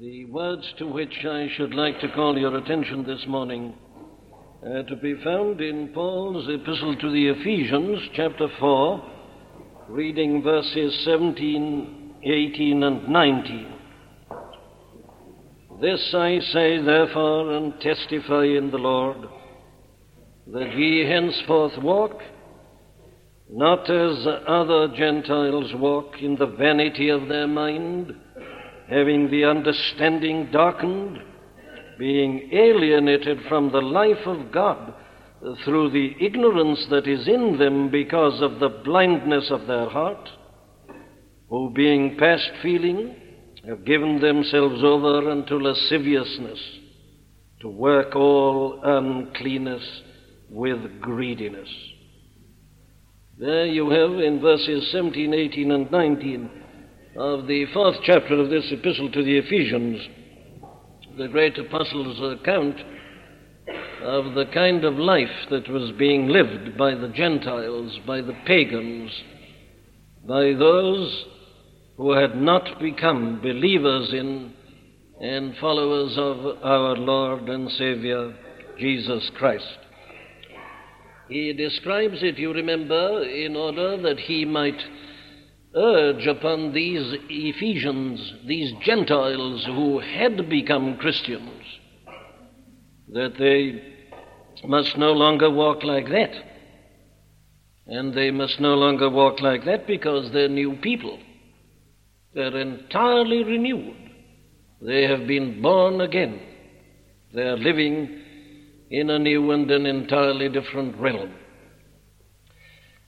The words to which I should like to call your attention this morning are to be found in Paul's epistle to the Ephesians, chapter 4, reading verses 17, 18, and 19. This I say, therefore, and testify in the Lord, that ye henceforth walk, not as other Gentiles walk, in the vanity of their mind, having the understanding darkened, being alienated from the life of God through the ignorance that is in them because of the blindness of their heart, who being past feeling have given themselves over unto lasciviousness, to work all uncleanness with greediness. There you have in verses 17, 18, and 19 of the fourth chapter of this epistle to the Ephesians, the great apostle's account of the kind of life that was being lived by the Gentiles, by the pagans, by those who had not become believers in and followers of our Lord and Savior, Jesus Christ. He describes it, you remember, in order that he might urge upon these Ephesians, these Gentiles who had become Christians, that they must no longer walk like that. And they must no longer walk like that because they're new people. They're entirely renewed. They have been born again. They're living in a new and an entirely different realm.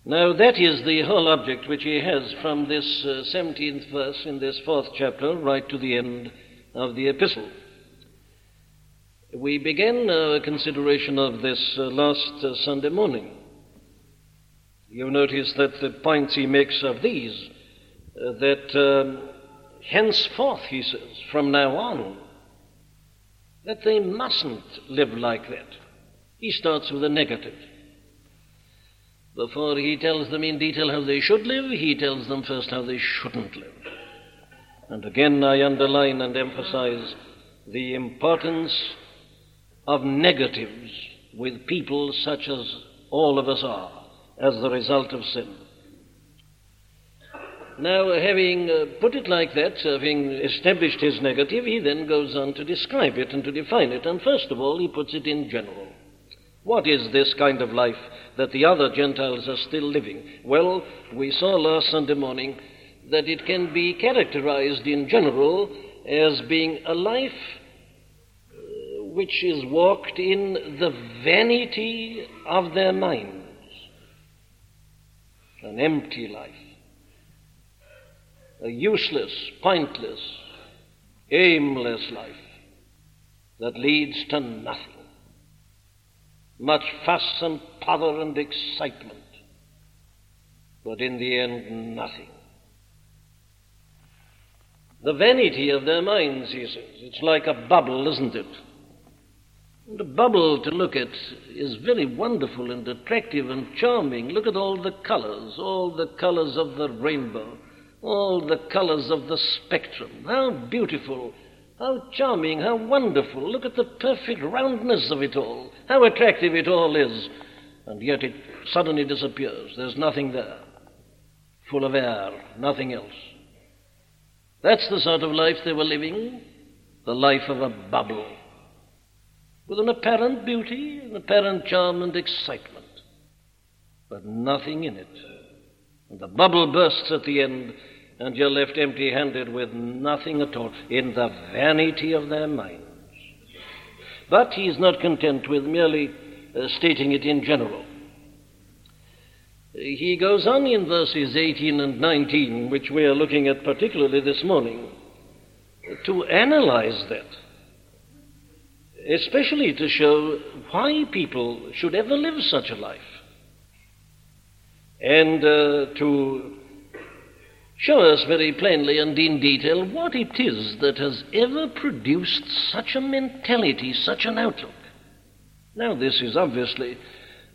Now, that is the whole object which he has from this 17th verse in this fourth chapter right to the end of the epistle. We began our consideration of this last Sunday morning. You notice that the points he makes are these, that henceforth, he says, from now on, that they mustn't live like that. He starts with a negative. Before he tells them in detail how they should live, he tells them first how they shouldn't live. And again, I underline and emphasize the importance of negatives with people such as all of us are, as the result of sin. Now, having put it like that, having established his negative, he then goes on to describe it and to define it. And first of all, he puts it in general. What is this kind of life that the other Gentiles are still living? Well, we saw last Sunday morning that it can be characterized in general as being a life which is walked in the vanity of their minds. An empty life. A useless, pointless, aimless life that leads to nothing. Much fuss and pother and excitement, but in the end, nothing. The vanity of their minds, he says, it's like a bubble, isn't it? And a bubble to look at is very wonderful and attractive and charming. Look at all the colors of the rainbow, all the colors of the spectrum. How beautiful, how charming, how wonderful. Look at the perfect roundness of it all. How attractive it all is. And yet it suddenly disappears. There's nothing there. Full of air, nothing else. That's the sort of life they were living, the life of a bubble, with an apparent beauty, an apparent charm and excitement, but nothing in it. And the bubble bursts at the end, and you're left empty-handed with nothing at all, in the vanity of their minds. But he's not content with merely stating it in general. He goes on in verses 18 and 19, which we are looking at particularly this morning, to analyze that, especially to show why people should ever live such a life, and to show us very plainly and in detail what it is that has ever produced such a mentality, such an outlook. Now, this is obviously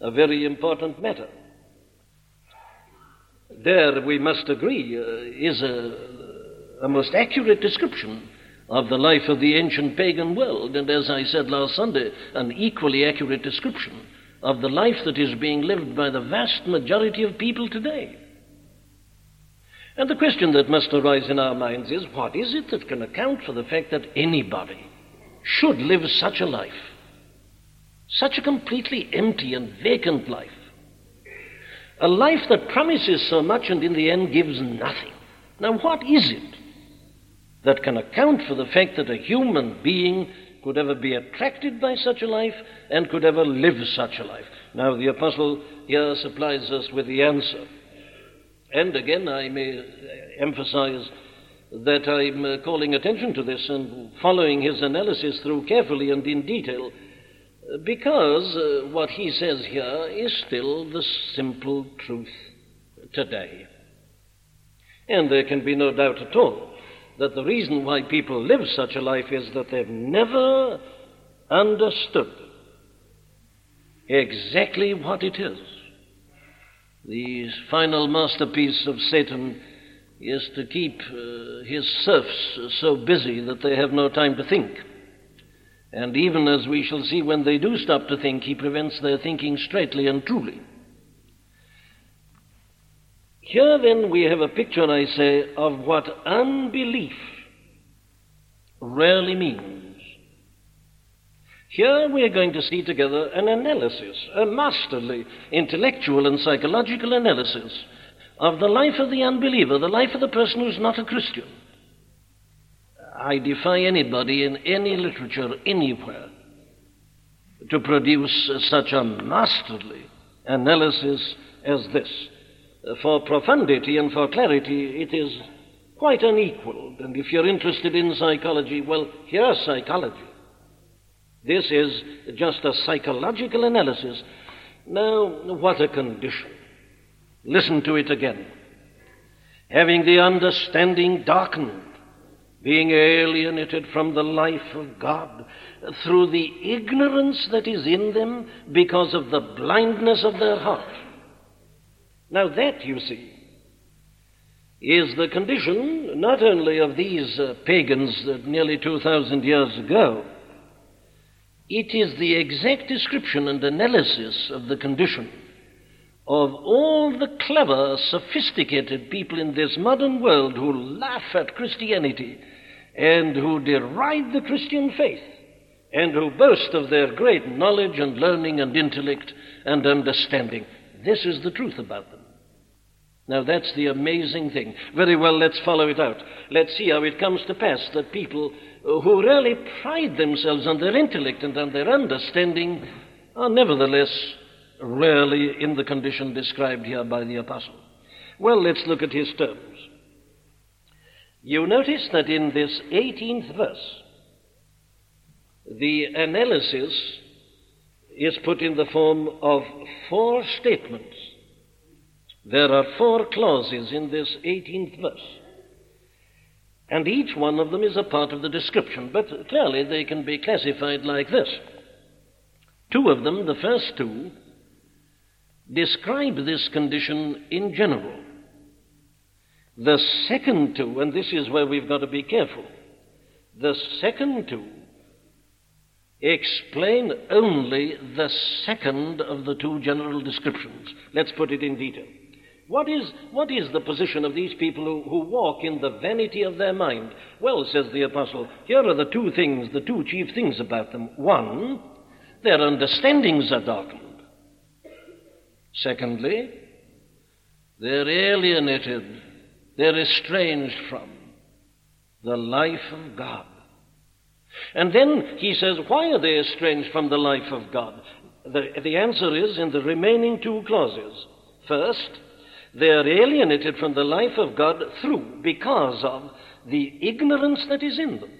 a very important matter. There, we must agree, is a most accurate description of the life of the ancient pagan world, and as I said last Sunday, an equally accurate description of the life that is being lived by the vast majority of people today. And the question that must arise in our minds is, what is it that can account for the fact that anybody should live such a life, such a completely empty and vacant life, a life that promises so much and in the end gives nothing? Now, what is it that can account for the fact that a human being could ever be attracted by such a life and could ever live such a life? Now, the apostle here supplies us with the answer. And again, I may emphasize that I'm calling attention to this and following his analysis through carefully and in detail, because what he says here is still the simple truth today. And there can be no doubt at all that the reason why people live such a life is that they've never understood exactly what it is. The final masterpiece of Satan is to keep his serfs so busy that they have no time to think. And even as we shall see, when they do stop to think, he prevents their thinking straightly and truly. Here, then, we have a picture, I say, of what unbelief really means. Here we are going to see together an analysis, a masterly intellectual and psychological analysis of the life of the unbeliever, the life of the person who's not a Christian. I defy anybody in any literature anywhere to produce such a masterly analysis as this. For profundity and for clarity, it is quite unequaled. And if you're interested in psychology, well, here's psychology. This is just a psychological analysis. Now, what a condition. Listen to it again. Having the understanding darkened, being alienated from the life of God through the ignorance that is in them because of the blindness of their heart. Now that, you see, is the condition not only of these pagans nearly 2,000 years ago. It is the exact description and analysis of the condition of all the clever, sophisticated people in this modern world who laugh at Christianity and who deride the Christian faith and who boast of their great knowledge and learning and intellect and understanding. This is the truth about them. Now, that's the amazing thing. Very well, let's follow it out. Let's see how it comes to pass that people who really pride themselves on their intellect and on their understanding are nevertheless rarely in the condition described here by the apostle. Well, let's look at his terms. You notice that in this 18th verse, the analysis is put in the form of four statements. There are four clauses in this 18th verse, and each one of them is a part of the description, but clearly they can be classified like this. Two of them, the first two, describe this condition in general. The second two, and this is where we've got to be careful, the second two explain only the second of the two general descriptions. Let's put it in detail. What is the position of these people who walk in the vanity of their mind? Well, says the apostle, here are the two things, the two chief things about them. One, their understandings are darkened. Secondly, they're alienated, they're estranged from the life of God. And then he says, why are they estranged from the life of God? The answer is in the remaining two clauses. First, they are alienated from the life of God through, because of the ignorance that is in them,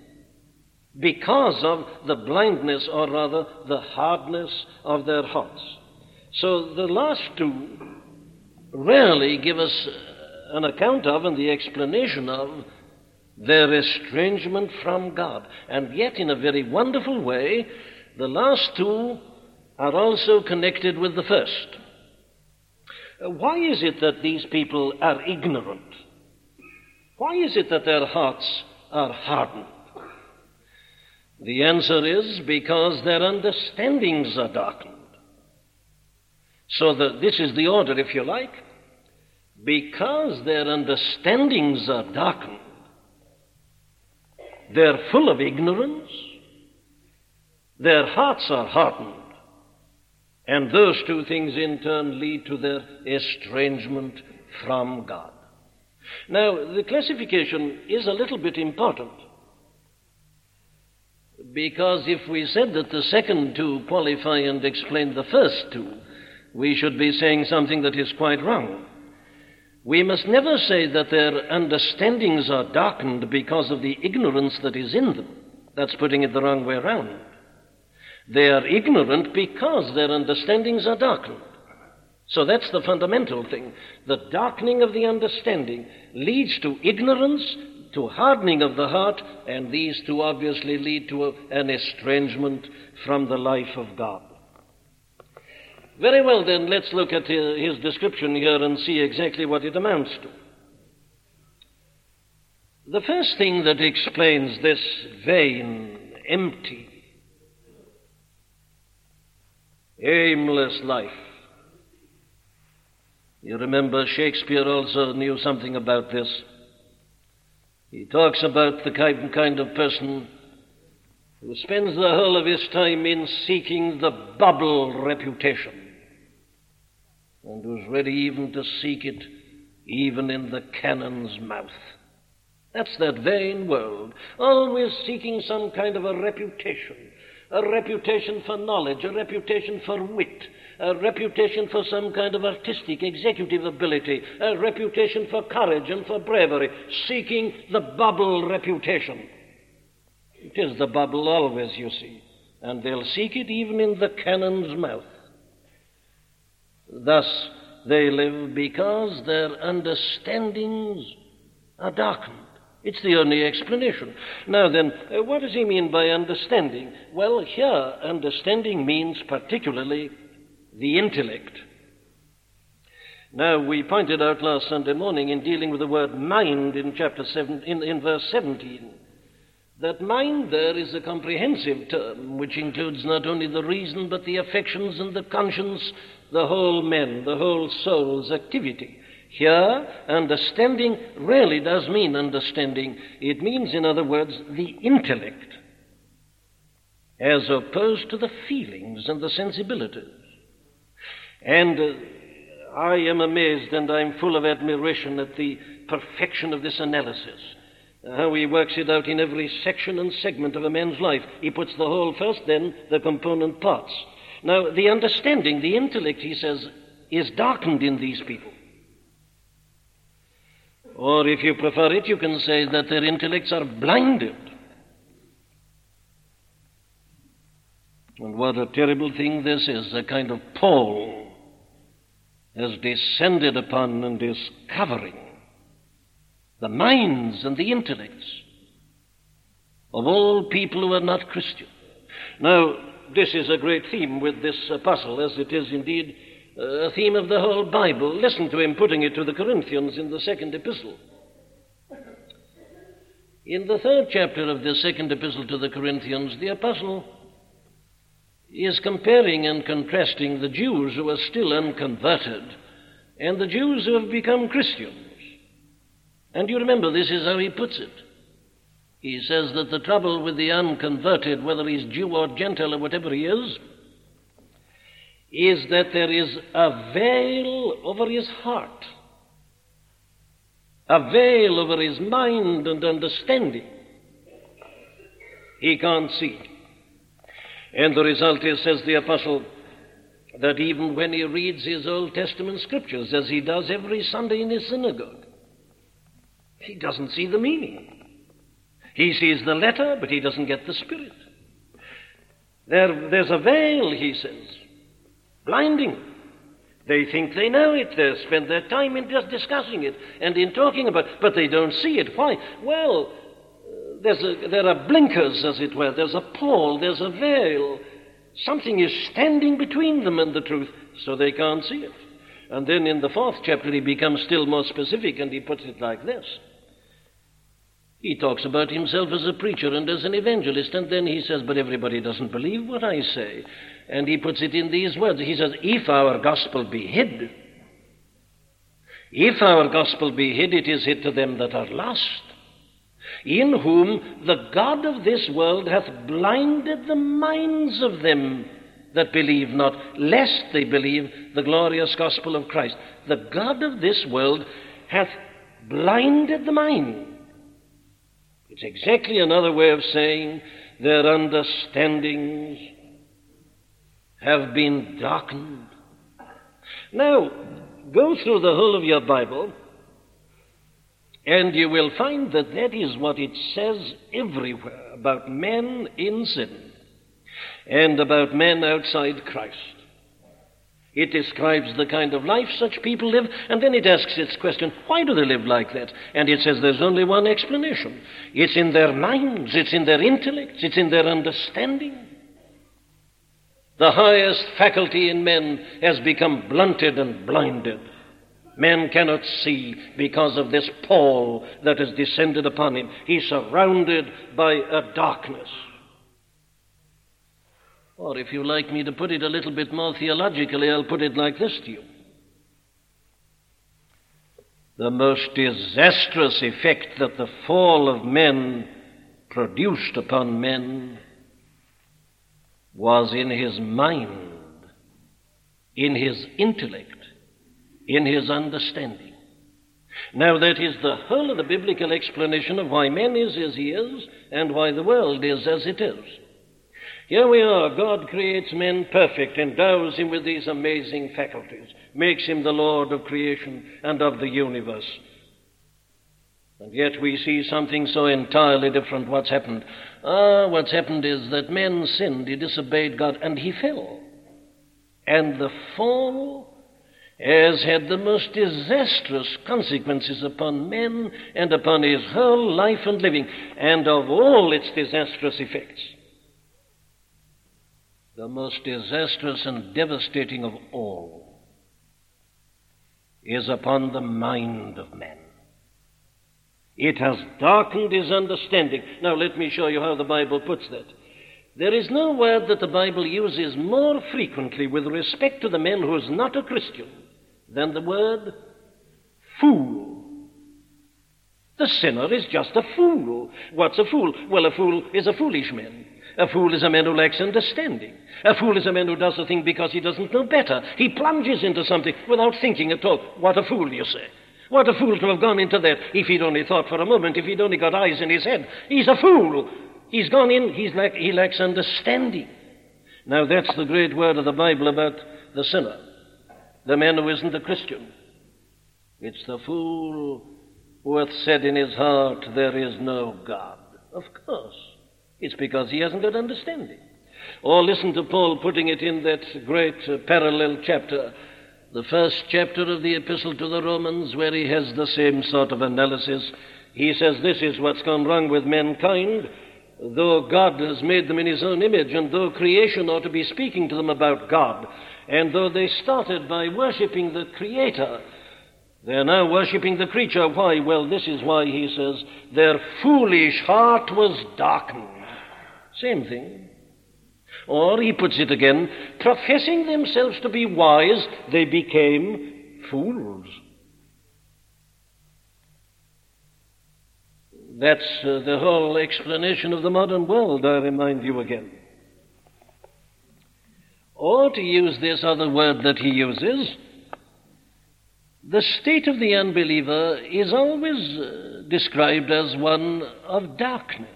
because of the blindness, or rather the hardness of their hearts. So the last two rarely give us an account of and the explanation of their estrangement from God. And yet, in a very wonderful way, the last two are also connected with the first. Why is it that these people are ignorant? Why is it that their hearts are hardened? The answer is because their understandings are darkened. So this is the order, if you like. Because their understandings are darkened, they're full of ignorance, their hearts are hardened, and those two things in turn lead to their estrangement from God. Now, the classification is a little bit important, because if we said that the second two qualify and explain the first two, we should be saying something that is quite wrong. We must never say that their understandings are darkened because of the ignorance that is in them. That's putting it the wrong way around. They are ignorant because their understandings are darkened. So that's the fundamental thing. The darkening of the understanding leads to ignorance, to hardening of the heart, and these two obviously lead to an estrangement from the life of God. Very well then, let's look at his description here and see exactly what it amounts to. The first thing that explains this vain, empty, aimless life. You remember Shakespeare also knew something about this. He talks about the kind of person who spends the whole of his time in seeking the bubble reputation, and who's ready even to seek it even in the cannon's mouth. That's that vain world, always seeking some kind of a reputation for knowledge, a reputation for wit, a reputation for some kind of artistic executive ability, a reputation for courage and for bravery, seeking the bubble reputation. It is the bubble always, you see, and they'll seek it even in the cannon's mouth. Thus they live because their understandings are darkened. It's the only explanation. Now then, what does he mean by understanding? Well, here, understanding means particularly the intellect. Now, we pointed out last Sunday morning in dealing with the word mind in verse 17, that mind there is a comprehensive term which includes not only the reason but the affections and the conscience, the whole man, the whole soul's activity. Here, understanding really does mean understanding. It means, in other words, the intellect, as opposed to the feelings and the sensibilities. And I am amazed and I'm full of admiration at the perfection of this analysis, how he works it out in every section and segment of a man's life. He puts the whole first, then the component parts. Now, the understanding, the intellect, he says, is darkened in these people. Or if you prefer it, you can say that their intellects are blinded. And what a terrible thing this is, a kind of Paul has descended upon and is covering the minds and the intellects of all people who are not Christian. Now, this is a great theme with this apostle, as it is indeed a theme of the whole Bible. Listen to him putting it to the Corinthians in the second epistle. In the third chapter of the second epistle to the Corinthians, the apostle is comparing and contrasting the Jews who are still unconverted and the Jews who have become Christians. And you remember, this is how he puts it. He says that the trouble with the unconverted, whether he's Jew or Gentile or whatever he is that there is a veil over his heart, a veil over his mind and understanding. He can't see. And the result is, says the apostle, that even when he reads his Old Testament scriptures, as he does every Sunday in his synagogue, he doesn't see the meaning. He sees the letter, but he doesn't get the spirit. There's a veil, he says, blinding. They think they know it. They spend their time in just discussing it and in talking about it, but they don't see it. Why? Well, there are blinkers, as it were. There's a pall. There's a veil. Something is standing between them and the truth, so they can't see it. And then in the fourth chapter, he becomes still more specific, and he puts it like this. He talks about himself as a preacher and as an evangelist, and then he says, but everybody doesn't believe what I say. And he puts it in these words. He says, if our gospel be hid, it is hid to them that are lost, in whom the God of this world hath blinded the minds of them that believe not, lest they believe the glorious gospel of Christ. The God of this world hath blinded the mind. It's exactly another way of saying their understandings have been darkened. Now, go through the whole of your Bible, and you will find that that is what it says everywhere about men in sin and about men outside Christ. It describes the kind of life such people live, and then it asks its question, why do they live like that? And it says there's only one explanation. It's in their minds, it's in their intellects, it's in their understanding. The highest faculty in men has become blunted and blinded. Man cannot see because of this pall that has descended upon him. He's surrounded by a darkness. Or if you like me to put it a little bit more theologically, I'll put it like this to you. The most disastrous effect that the fall of men produced upon men was in his mind, in his intellect, in his understanding. Now that is the whole of the biblical explanation of why man is as he is and why the world is as it is. Here we are, God creates man perfect, endows him with these amazing faculties, makes him the Lord of creation and of the universe. And yet we see something so entirely different. What's happened? What's happened is that man sinned, he disobeyed God, and he fell. And the fall has had the most disastrous consequences upon men and upon his whole life and living, and of all its disastrous effects, the most disastrous and devastating of all is upon the mind of man. It has darkened his understanding. Now let me show you how the Bible puts that. There is no word that the Bible uses more frequently with respect to the man who is not a Christian than the word fool. The sinner is just a fool. What's a fool? Well, a fool is a foolish man. A fool is a man who lacks understanding. A fool is a man who does a thing because he doesn't know better. He plunges into something without thinking at all. What a fool, you say. What a fool to have gone into that. If he'd only thought for a moment, if he'd only got eyes in his head. He's a fool. He's gone in, he lacks understanding. Now that's the great word of the Bible about the sinner, the man who isn't a Christian. It's the fool who hath said in his heart, there is no God. Of course. It's because he hasn't got understanding. Or listen to Paul putting it in that great parallel chapter, the first chapter of the Epistle to the Romans, where he has the same sort of analysis. He says this is what's gone wrong with mankind. Though God has made them in his own image, and though creation ought to be speaking to them about God, and though they started by worshipping the Creator, they're now worshipping the creature. Why? Well, this is why, he says, their foolish heart was darkened. Same thing. Or, he puts it again, professing themselves to be wise, they became fools. That's the whole explanation of the modern world, I remind you again. Or, to use this other word that he uses, the state of the unbeliever is always described as one of darkness.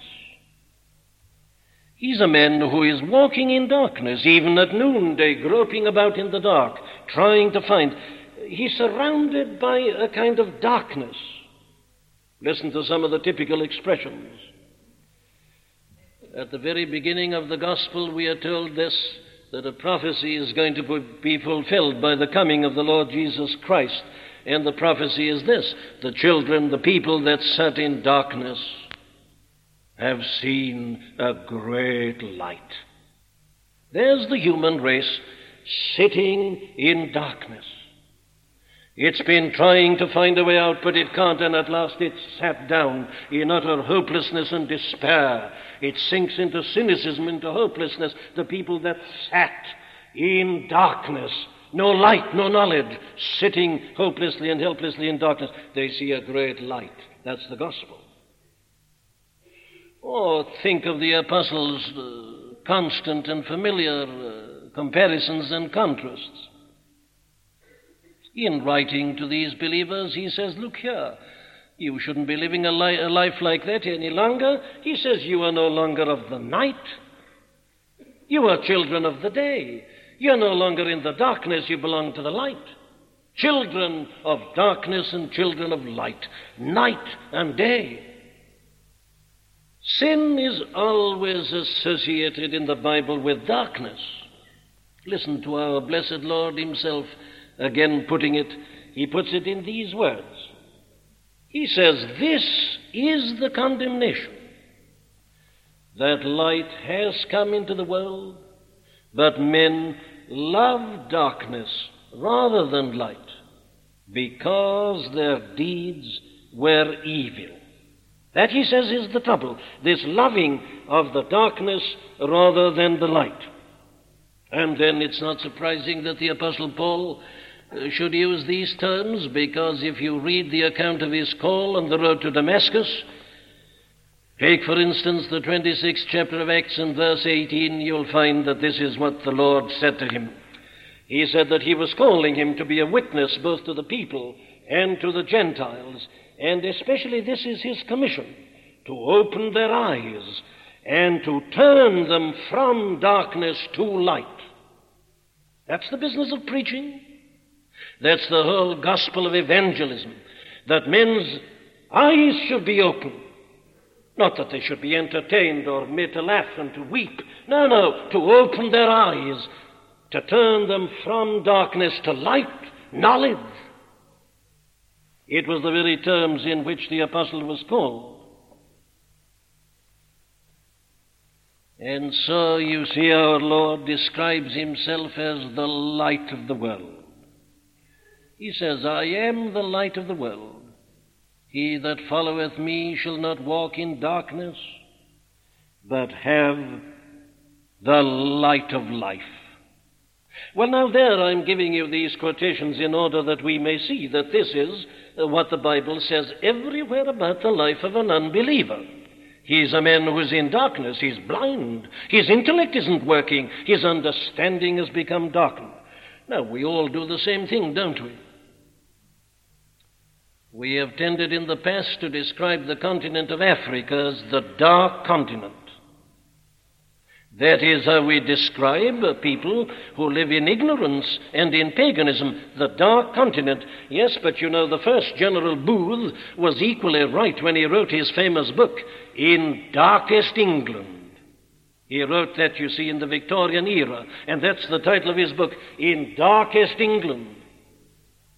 He's a man who is walking in darkness, even at noonday, groping about in the dark, trying to find. He's surrounded by a kind of darkness. Listen to some of the typical expressions. At the very beginning of the gospel, we are told this, that a prophecy is going to be fulfilled by the coming of the Lord Jesus Christ. And the prophecy is this, the children, the people that sat in darkness, have seen a great light. There's the human race sitting in darkness. It's been trying to find a way out, but it can't, and at last it's sat down in utter hopelessness and despair. It sinks into cynicism, into hopelessness. The people that sat in darkness, no light, no knowledge, sitting hopelessly and helplessly in darkness, they see a great light. That's the gospel. Or think of the apostles' constant and familiar comparisons and contrasts. In writing to these believers, he says, look here, you shouldn't be living a life like that any longer. He says, you are no longer of the night. You are children of the day. You're no longer in the darkness, you belong to the light. Children of darkness and children of light, night and day. Sin is always associated in the Bible with darkness. Listen to our blessed Lord himself again putting it. He puts it in these words. He says, this is the condemnation, that light has come into the world, but men love darkness rather than light, because their deeds were evil. That, he says, is the trouble, this loving of the darkness rather than the light. And then it's not surprising that the Apostle Paul should use these terms, because if you read the account of his call on the road to Damascus, take, for instance, the 26th chapter of Acts and verse 18, you'll find that this is what the Lord said to him. He said that he was calling him to be a witness both to the people and to the Gentiles, and especially this is his commission, to open their eyes and to turn them from darkness to light. That's the business of preaching. That's the whole gospel of evangelism, that men's eyes should be opened. Not that they should be entertained or made to laugh and to weep. No, no, to open their eyes, to turn them from darkness to light, knowledge. It was the very terms in which the apostle was called. And so you see our Lord describes himself as the light of the world. He says, I am the light of the world. He that followeth me shall not walk in darkness, but have the light of life. Well, now there I'm giving you these quotations in order that we may see that this is what the Bible says everywhere about the life of an unbeliever. He's a man who's in darkness, he's blind, his intellect isn't working, his understanding has become darkened. Now, we all do the same thing, don't we? We have tended in the past to describe the continent of Africa as the dark continent. That is how we describe people who live in ignorance and in paganism, the dark continent. Yes, but you know, the first General Booth was equally right when he wrote his famous book, In Darkest England. He wrote that, you see, in the Victorian era, and that's the title of his book, In Darkest England.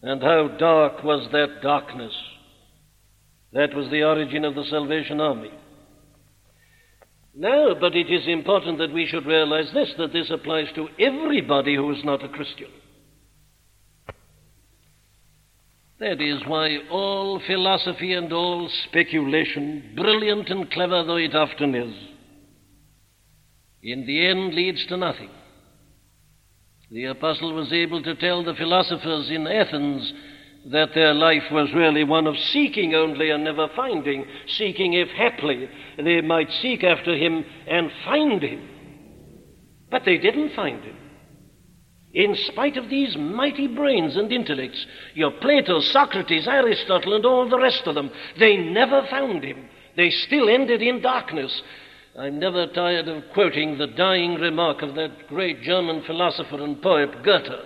And how dark was that darkness? That was the origin of the Salvation Army. No, but it is important that we should realize this, that this applies to everybody who is not a Christian. That is why all philosophy and all speculation, brilliant and clever though it often is, in the end leads to nothing. The apostle was able to tell the philosophers in Athens that their life was really one of seeking only and never finding, seeking if haply they might seek after him and find him. But they didn't find him. In spite of these mighty brains and intellects, your Plato, Socrates, Aristotle, and all the rest of them, they never found him. They still ended in darkness. I'm never tired of quoting the dying remark of that great German philosopher and poet, Goethe.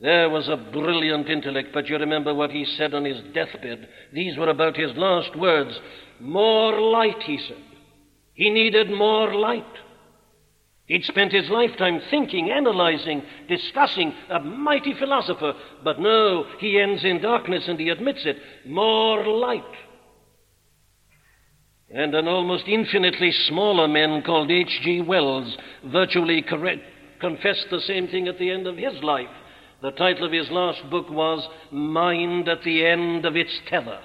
There was a brilliant intellect, but you remember what he said on his deathbed. These were about his last words. More light, he said. He needed more light. He'd spent his lifetime thinking, analyzing, discussing, a mighty philosopher, but no, he ends in darkness and he admits it. More light. And an almost infinitely smaller man called H.G. Wells virtually confessed the same thing at the end of his life. The title of his last book was Mind at the End of Its Tether.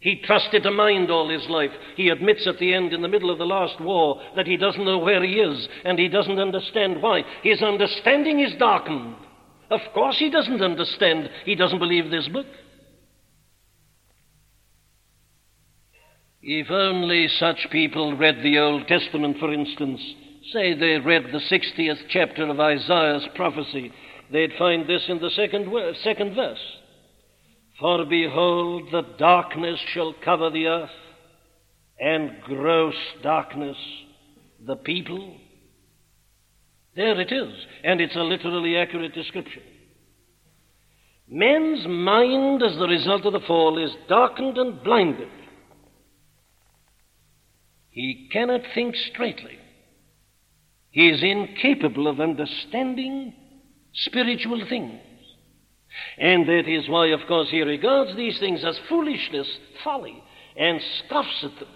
He trusted to mind all his life. He admits at the end, in the middle of the last war, that he doesn't know where he is, and he doesn't understand why. His understanding is darkened. Of course he doesn't understand. He doesn't believe this book. If only such people read the Old Testament, for instance, say they read the 60th chapter of Isaiah's prophecy, they'd find this in the second verse. For behold, the darkness shall cover the earth, and gross darkness the people. There it is, and it's a literally accurate description. Man's mind, as the result of the fall, is darkened and blinded. He cannot think straightly. He is incapable of understanding spiritual things. And that is why, of course, he regards these things as foolishness, folly, and scoffs at them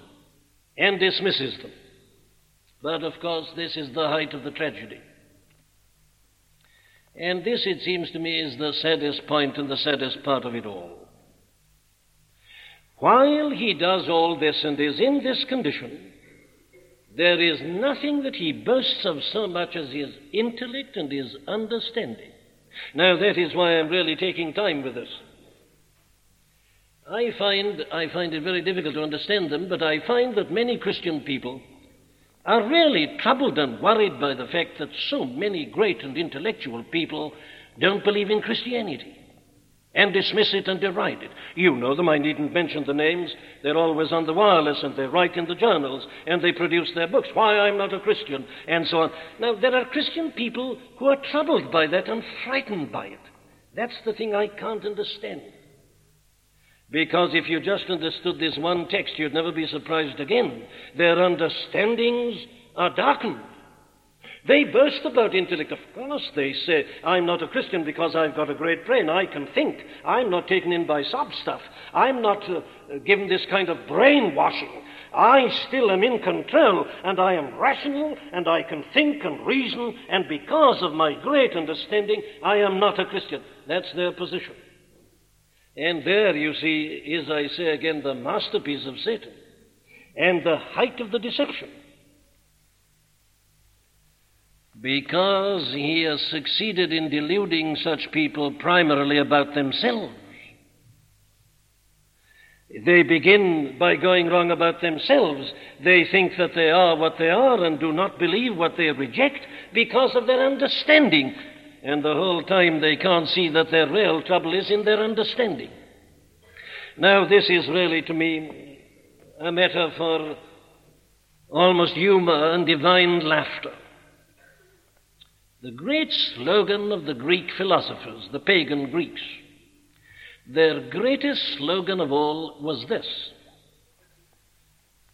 and dismisses them. But, of course, this is the height of the tragedy. And this, it seems to me, is the saddest point and the saddest part of it all. While he does all this and is in this condition, there is nothing that he boasts of so much as his intellect and his understanding. Now, that is why I'm really taking time with this. I find it very difficult to understand them, but I find that many Christian people are really troubled and worried by the fact that so many great and intellectual people don't believe in Christianity and dismiss it and deride it. You know them. I needn't mention the names. They're always on the wireless, and they write in the journals, and they produce their books, Why I'm Not a Christian, and so on. Now, there are Christian people who are troubled by that and frightened by it. That's the thing I can't understand. Because if you just understood this one text, you'd never be surprised again. Their understandings are darkened. They boast about intellect. Of course, they say, I'm not a Christian because I've got a great brain. I can think. I'm not taken in by sob stuff. I'm not given this kind of brainwashing. I still am in control, and I am rational, and I can think and reason, and because of my great understanding, I am not a Christian. That's their position. And there, you see, is, I say again, the masterpiece of Satan and the height of the deception. Because he has succeeded in deluding such people primarily about themselves. They begin by going wrong about themselves. They think that they are what they are and do not believe what they reject because of their understanding. And the whole time they can't see that their real trouble is in their understanding. Now, this is really, to me, a matter for almost humor and divine laughter. The great slogan of the Greek philosophers, the pagan Greeks, their greatest slogan of all was this: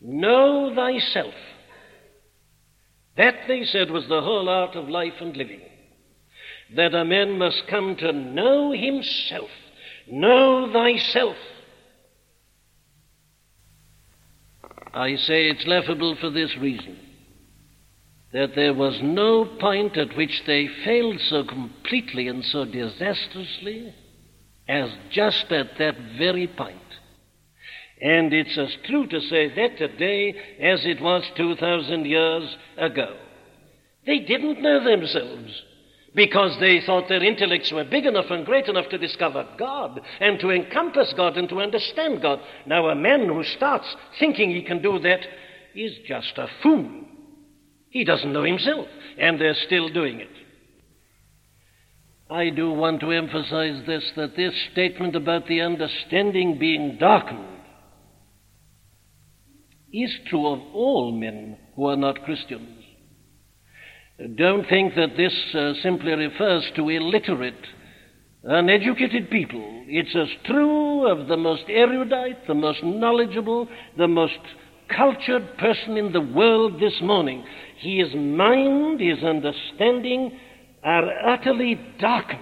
Know thyself. That, they said, was the whole art of life and living, that a man must come to know himself. Know thyself. I say it's laughable for this reason, that there was no point at which they failed so completely and so disastrously as just at that very point. And it's as true to say that today as it was 2,000 years ago. They didn't know themselves because they thought their intellects were big enough and great enough to discover God and to encompass God and to understand God. Now, a man who starts thinking he can do that is just a fool. He doesn't know himself, and they're still doing it. I do want to emphasize this, that this statement about the understanding being darkened is true of all men who are not Christians. Don't think that this simply refers to illiterate, uneducated people. It's as true of the most erudite, the most knowledgeable, the most cultured person in the world this morning. His mind, his understanding are utterly darkened.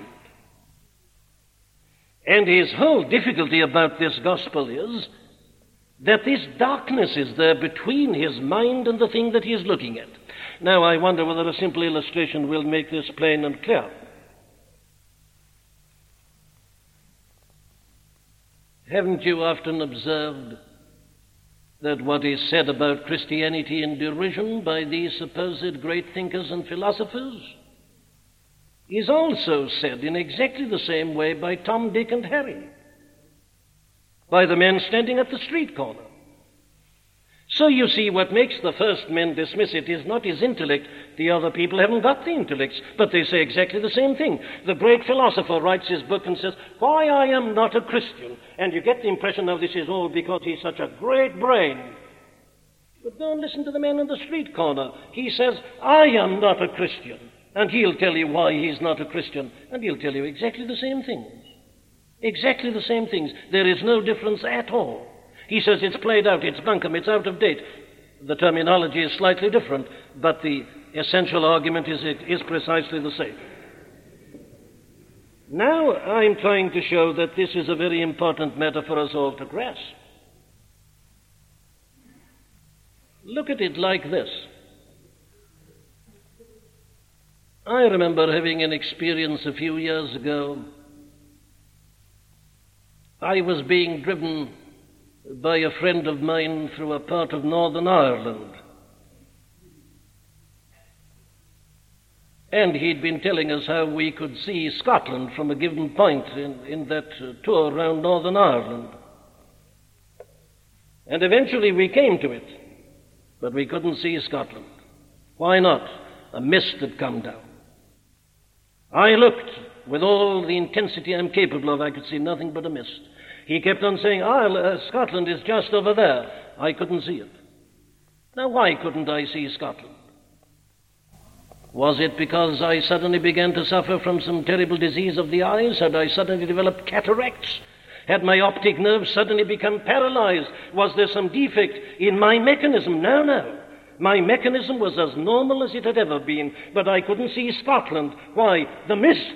And his whole difficulty about this gospel is that this darkness is there between his mind and the thing that he is looking at. Now, I wonder whether a simple illustration will make this plain and clear. Haven't you often observed that what is said about Christianity in derision by these supposed great thinkers and philosophers is also said in exactly the same way by Tom, Dick, and Harry, by the men standing at the street corner? So you see, what makes the first men dismiss it is not his intellect. The other people haven't got the intellects, but they say exactly the same thing. The great philosopher writes his book and says, "Why I am not a Christian." And you get the impression of this is all because he's such a great brain. But don't listen to the man in the street corner. He says, "I am not a Christian." And he'll tell you why he's not a Christian. And he'll tell you exactly the same things. Exactly the same things. There is no difference at all. He says it's played out, it's bunkum, it's out of date. The terminology is slightly different, but the essential argument is precisely the same. Now I'm trying to show that this is a very important matter for us all to grasp. Look at it like this. I remember having an experience a few years ago. I was being driven by a friend of mine through a part of Northern Ireland. And he'd been telling us how we could see Scotland from a given point in that tour around Northern Ireland. And eventually we came to it, but we couldn't see Scotland. Why not? A mist had come down. I looked with all the intensity I'm capable of. I could see nothing but a mist. He kept on saying, Scotland is just over there. I couldn't see it. Now, why couldn't I see Scotland? Was it because I suddenly began to suffer from some terrible disease of the eyes? Had I suddenly developed cataracts? Had my optic nerve suddenly become paralyzed? Was there some defect in my mechanism? No. My mechanism was as normal as it had ever been, but I couldn't see Scotland. Why? The mist.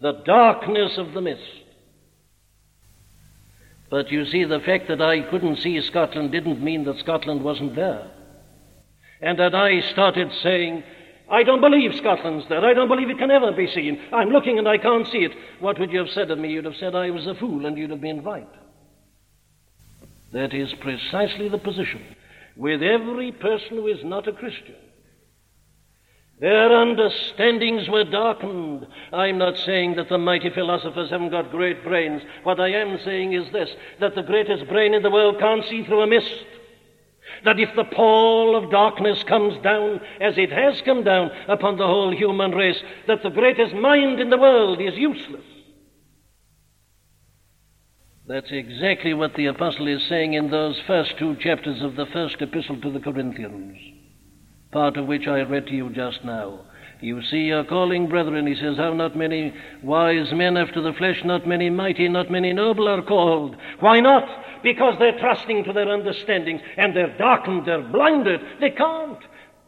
The darkness of the mist. But you see, the fact that I couldn't see Scotland didn't mean that Scotland wasn't there. And that I started saying, "I don't believe Scotland's there. I don't believe it can ever be seen. I'm looking and I can't see it." What would you have said of me? You'd have said I was a fool, and you'd have been right. That is precisely the position with every person who is not a Christian. Their understandings were darkened. I'm not saying that the mighty philosophers haven't got great brains. What I am saying is this, that the greatest brain in the world can't see through a mist. That if the pall of darkness comes down, as it has come down upon the whole human race, that the greatest mind in the world is useless. That's exactly what the apostle is saying in those first two chapters of the first epistle to the Corinthians, part of which I read to you just now. "You see your calling, brethren," he says, "how not many wise men after the flesh, not many mighty, not many noble are called." Why not? Because they're trusting to their understandings, and they're darkened, they're blinded. They can't.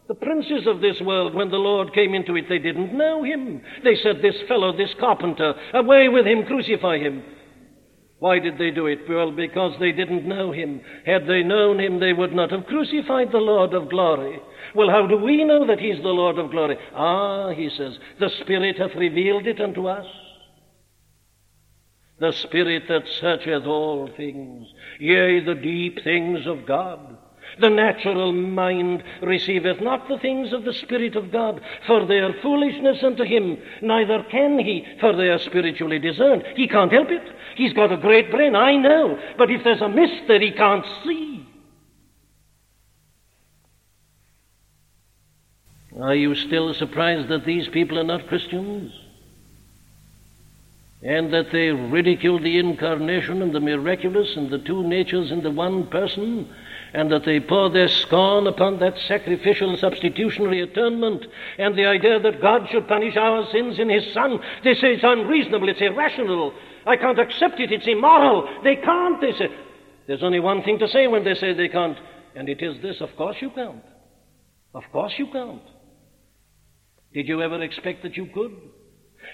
The princes of this world, when the Lord came into it, they didn't know him. They said, "This fellow, this carpenter, away with him, crucify him." Why did they do it? Well, because they didn't know him. Had they known him, they would not have crucified the Lord of glory. Well, how do we know that he's the Lord of glory? He says, "The Spirit hath revealed it unto us. The Spirit that searcheth all things, yea, the deep things of God. The natural mind receiveth not the things of the Spirit of God, for they are foolishness unto him, neither can he, for they are spiritually discerned." He can't help it. He's got a great brain, I know, but if there's a mist there, he can't see. Are you still surprised that these people are not Christians? And that they ridicule the incarnation and the miraculous and the two natures in the one person? And that they pour their scorn upon that sacrificial and substitutionary atonement and the idea that God should punish our sins in his Son? They say it's unreasonable, it's irrational. I can't accept it, it's immoral. They can't, they say. There's only one thing to say when they say they can't, and it is this: of course you can't. Of course you can't. Did you ever expect that you could?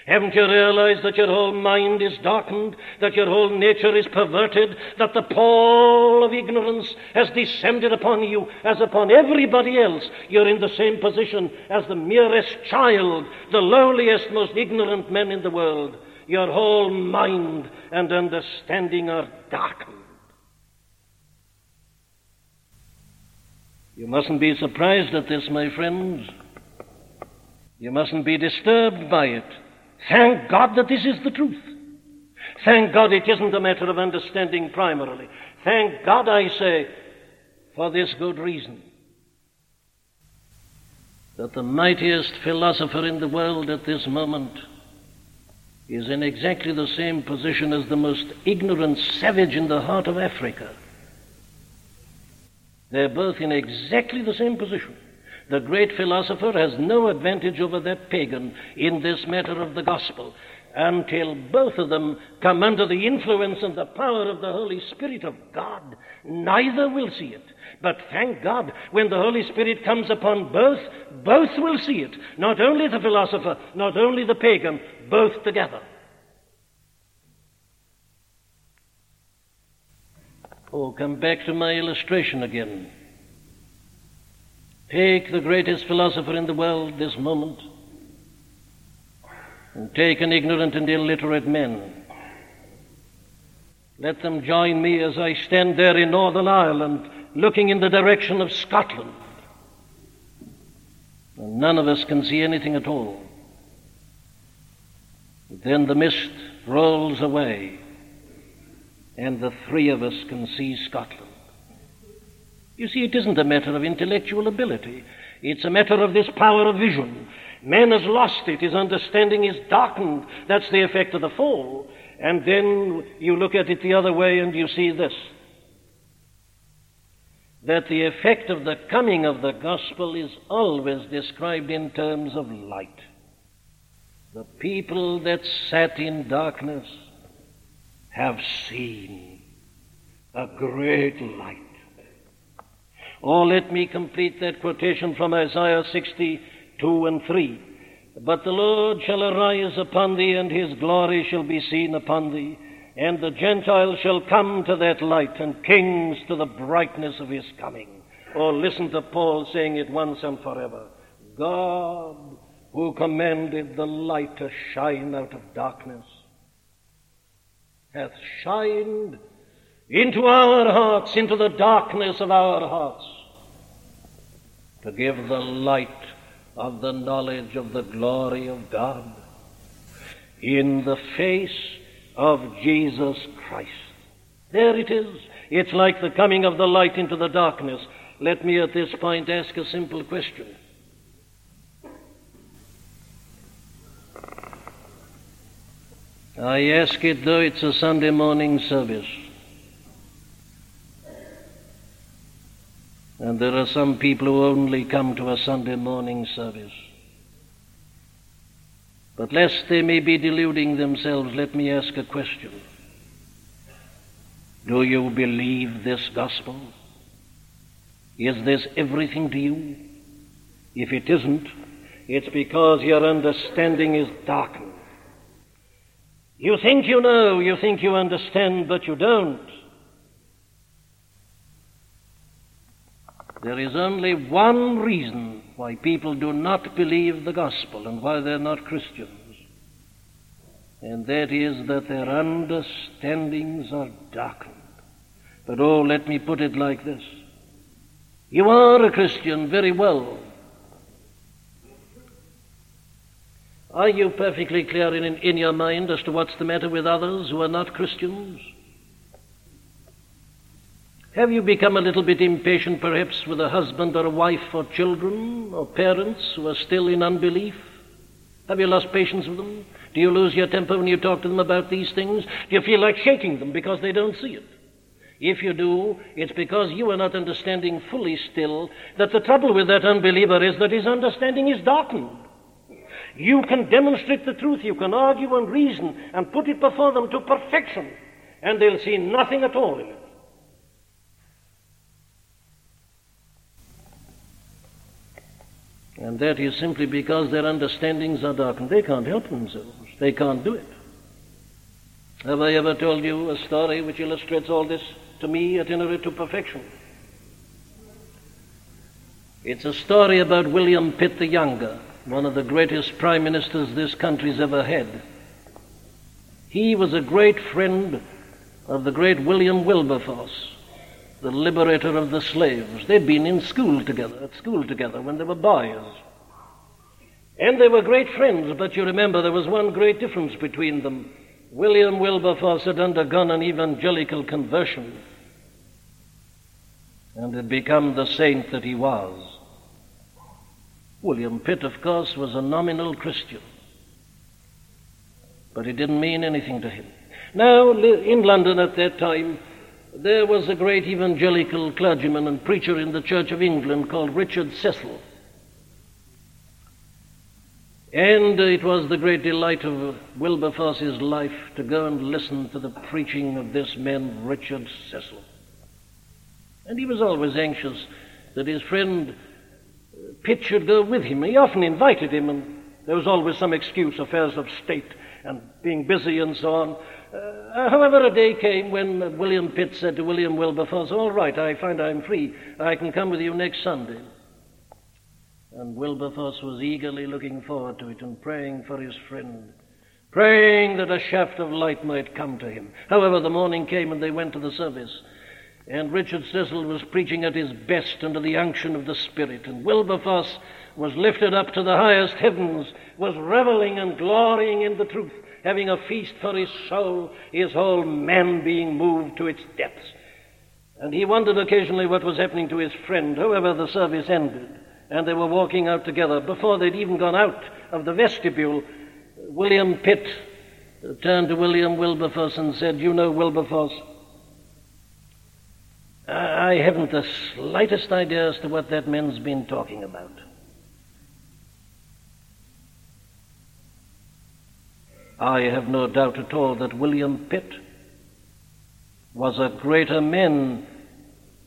Haven't you realized that your whole mind is darkened, that your whole nature is perverted, that the pall of ignorance has descended upon you as upon everybody else? You're in the same position as the merest child, the lowliest, most ignorant man in the world. your whole mind and understanding are darkened. You mustn't be surprised at this, my friends. You mustn't be disturbed by it. Thank God that this is the truth. Thank God it isn't a matter of understanding primarily. Thank God, I say, for this good reason, that the mightiest philosopher in the world at this moment is in exactly the same position as the most ignorant savage in the heart of Africa. They're both in exactly the same position. The great philosopher has no advantage over that pagan in this matter of the gospel until both of them come under the influence and the power of the Holy Spirit of God. Neither will see it. But thank God, when the Holy Spirit comes upon both will see it. Not only the philosopher, not only the pagan, both together. Oh, come back to my illustration again. Take the greatest philosopher in the world this moment, and take an ignorant and illiterate man. Let them join me as I stand there in Northern Ireland, looking in the direction of Scotland. And none of us can see anything at all. But then the mist rolls away, and the three of us can see Scotland. You see, it isn't a matter of intellectual ability. It's a matter of this power of vision. Man has lost it. His understanding is darkened. That's the effect of the fall. And then you look at it the other way and you see this, that the effect of the coming of the gospel is always described in terms of light. The people that sat in darkness have seen a great light. Or let me complete that quotation from Isaiah 62:3. But the Lord shall arise upon thee, and his glory shall be seen upon thee, and the Gentiles shall come to that light, and kings to the brightness of his coming. Or listen to Paul saying it once and forever. God, who commanded the light to shine out of darkness, hath shined into our hearts, into the darkness of our hearts, to give the light of the knowledge of the glory of God in the face of Jesus Christ. There it is. It's like the coming of the light into the darkness. Let me at this point ask a simple question. I ask it, though it's a Sunday morning service, and there are some people who only come to a Sunday morning service. But lest they may be deluding themselves, let me ask a question. Do you believe this gospel? Is this everything to you? If it isn't, it's because your understanding is darkened. You think you know, you think you understand, but you don't. There is only one reason why people do not believe the gospel and why they're not Christians, and that is that their understandings are darkened. But oh, let me put it like this. You are a Christian, very well. Are you perfectly clear in your mind as to what's the matter with others who are not Christians? Have you become a little bit impatient, perhaps, with a husband or a wife or children or parents who are still in unbelief? Have you lost patience with them? Do you lose your temper when you talk to them about these things? Do you feel like shaking them because they don't see it? If you do, it's because you are not understanding fully still that the trouble with that unbeliever is that his understanding is darkened. You can demonstrate the truth, you can argue and reason and put it before them to perfection, and they'll see nothing at all in it. And that is simply because their understandings are darkened. They can't help themselves. They can't do it. Have I ever told you a story which illustrates all this to me at any rate to perfection? It's a story about William Pitt the Younger, one of the greatest prime ministers this country's ever had. He was a great friend of the great William Wilberforce, the liberator of the slaves. They'd been in school together, when they were boys. And they were great friends, but you remember there was one great difference between them. William Wilberforce had undergone an evangelical conversion and had become the saint that he was. William Pitt, of course, was a nominal Christian, but it didn't mean anything to him. Now, in London at that time, there was a great evangelical clergyman and preacher in the Church of England called Richard Cecil. And it was the great delight of Wilberforce's life to go and listen to the preaching of this man, Richard Cecil. And he was always anxious that his friend Pitt should go with him. He often invited him, and there was always some excuse, affairs of state and being busy and so on. However, a day came when William Pitt said to William Wilberforce, "All right, I find I'm free. I can come with you next Sunday." And Wilberforce was eagerly looking forward to it and praying for his friend, praying that a shaft of light might come to him. However, the morning came and they went to the service. And Richard Cecil was preaching at his best under the unction of the Spirit. And Wilberforce was lifted up to the highest heavens, was reveling and glorying in the truth, having a feast for his soul, his whole man being moved to its depths. And he wondered occasionally what was happening to his friend. However, the service ended, and they were walking out together. Before they'd even gone out of the vestibule, William Pitt turned to William Wilberforce and said, "You know, Wilberforce, I haven't the slightest idea as to what that man's been talking about." I have no doubt at all that William Pitt was a greater man,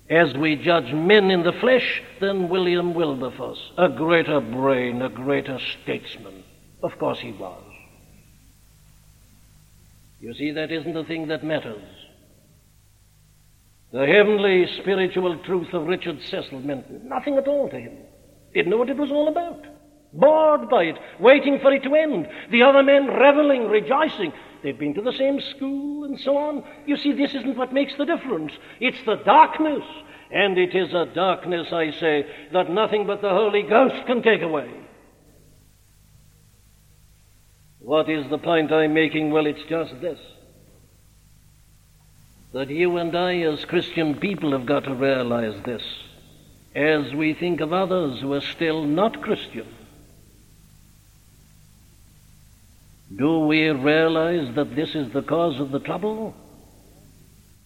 as we judge men in the flesh, than William Wilberforce. A greater brain, a greater statesman. Of course he was. You see, that isn't the thing that matters. The heavenly spiritual truth of Richard Cecil meant nothing at all to him. Didn't know what it was all about. Bored by it, waiting for it to end. The other men reveling, rejoicing. They've been to the same school and so on. You see, this isn't what makes the difference. It's the darkness. And it is a darkness, I say, that nothing but the Holy Ghost can take away. What is the point I'm making? Well, it's just this: that you and I as Christian people have got to realize this as we think of others who are still not Christian. Do we realize that this is the cause of the trouble?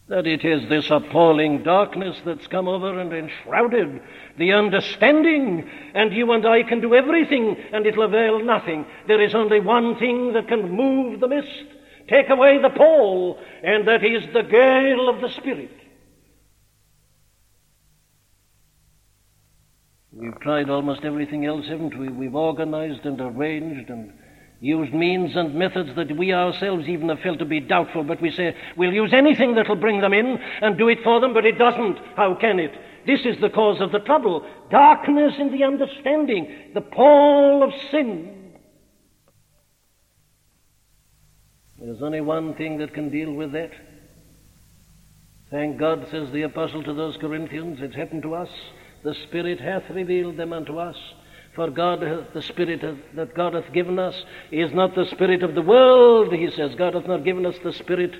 That it is this appalling darkness that's come over and enshrouded the understanding, and you and I can do everything and it'll avail nothing. There is only one thing that can move the mist, take away the pall, and that is the gale of the Spirit. We've tried almost everything else, haven't we? We've organized and arranged and used means and methods that we ourselves even have felt to be doubtful, but we say, we'll use anything that'll bring them in and do it for them, but it doesn't. How can it? This is the cause of the trouble. Darkness in the understanding, the pall of sin. There's only one thing that can deal with that. Thank God, says the apostle to those Corinthians, it's happened to us. The Spirit hath revealed them unto us. For God, the Spirit that God hath given us is not the spirit of the world, he says. God hath not given us the spirit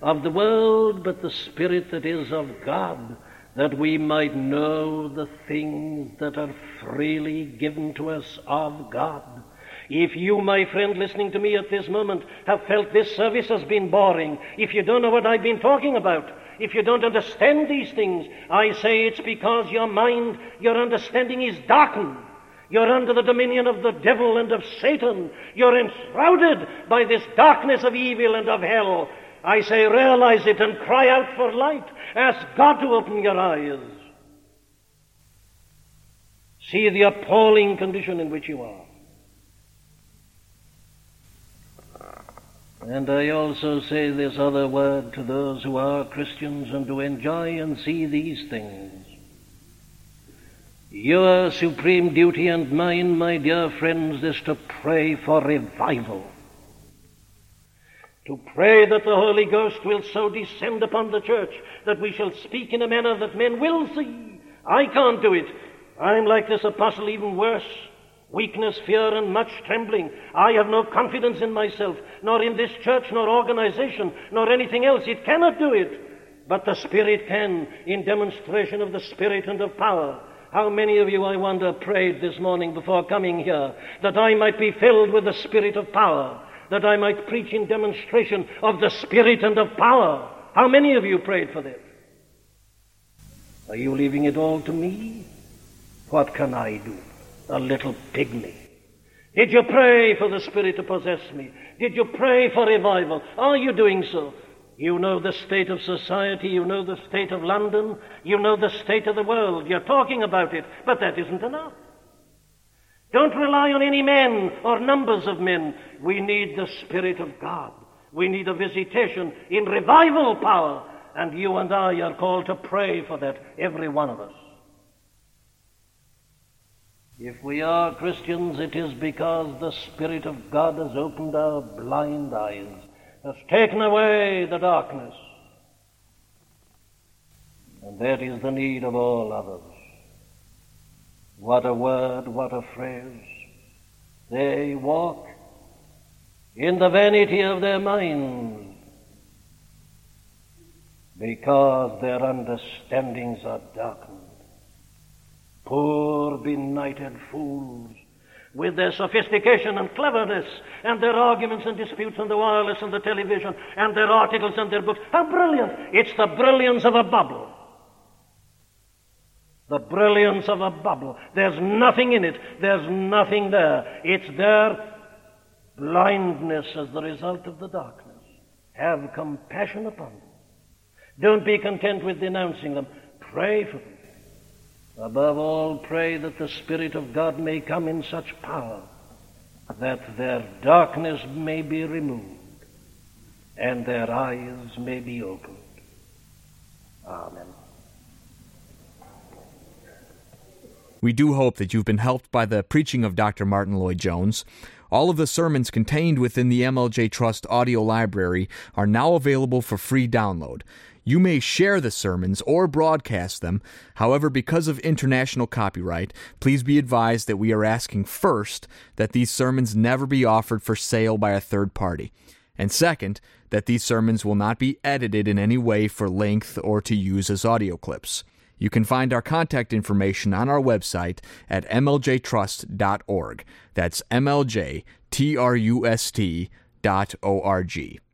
of the world, but the Spirit that is of God, that we might know the things that are freely given to us of God. If you, my friend, listening to me at this moment, have felt this service has been boring, if you don't know what I've been talking about, if you don't understand these things, I say it's because your mind, your understanding is darkened. You're under the dominion of the devil and of Satan. You're enshrouded by this darkness of evil and of hell. I say realize it and cry out for light. Ask God to open your eyes. See the appalling condition in which you are. And I also say this other word to those who are Christians and who enjoy and see these things. Your supreme duty and mine, my dear friends, is to pray for revival. to pray that the Holy Ghost will so descend upon the church that we shall speak in a manner that men will see. I can't do it. I'm like this apostle, even worse. Weakness, fear, and much trembling. I have no confidence in myself, nor in this church, nor organization, nor anything else. It cannot do it. But the Spirit can, in demonstration of the Spirit and of power. How many of you, I wonder, prayed this morning before coming here that I might be filled with the Spirit of power, that I might preach in demonstration of the Spirit and of power? How many of you prayed for that? Are you leaving it all to me? What can I do? A little pygmy. Did you pray for the Spirit to possess me? Did you pray for revival? Are you doing so? You know the state of society. You know the state of London. You know the state of the world. You're talking about it, but that isn't enough. Don't rely on any men or numbers of men. We need the Spirit of God. We need a visitation in revival power. And you and I are called to pray for that, every one of us. If we are Christians, it is because the Spirit of God has opened our blind eyes, has taken away the darkness. And that is the need of all others. What a word, what a phrase. They walk in the vanity of their minds because their understandings are darkened. Poor, benighted fools, with their sophistication and cleverness and their arguments and disputes and the wireless and the television and their articles and their books. How brilliant! It's the brilliance of a bubble. The brilliance of a bubble. There's nothing in it. There's nothing there. It's their blindness as the result of the darkness. Have compassion upon them. Don't be content with denouncing them. Pray for them. Above all, pray that the Spirit of God may come in such power that their darkness may be removed and their eyes may be opened. Amen. We do hope that you've been helped by the preaching of Dr. Martin Lloyd-Jones. All of the sermons contained within the MLJ Trust audio library are now available for free download. You may share the sermons or broadcast them. However, because of international copyright, please be advised that we are asking first that these sermons never be offered for sale by a third party, and second, that these sermons will not be edited in any way for length or to use as audio clips. You can find our contact information on our website at mljtrust.org. That's mljtrust.org.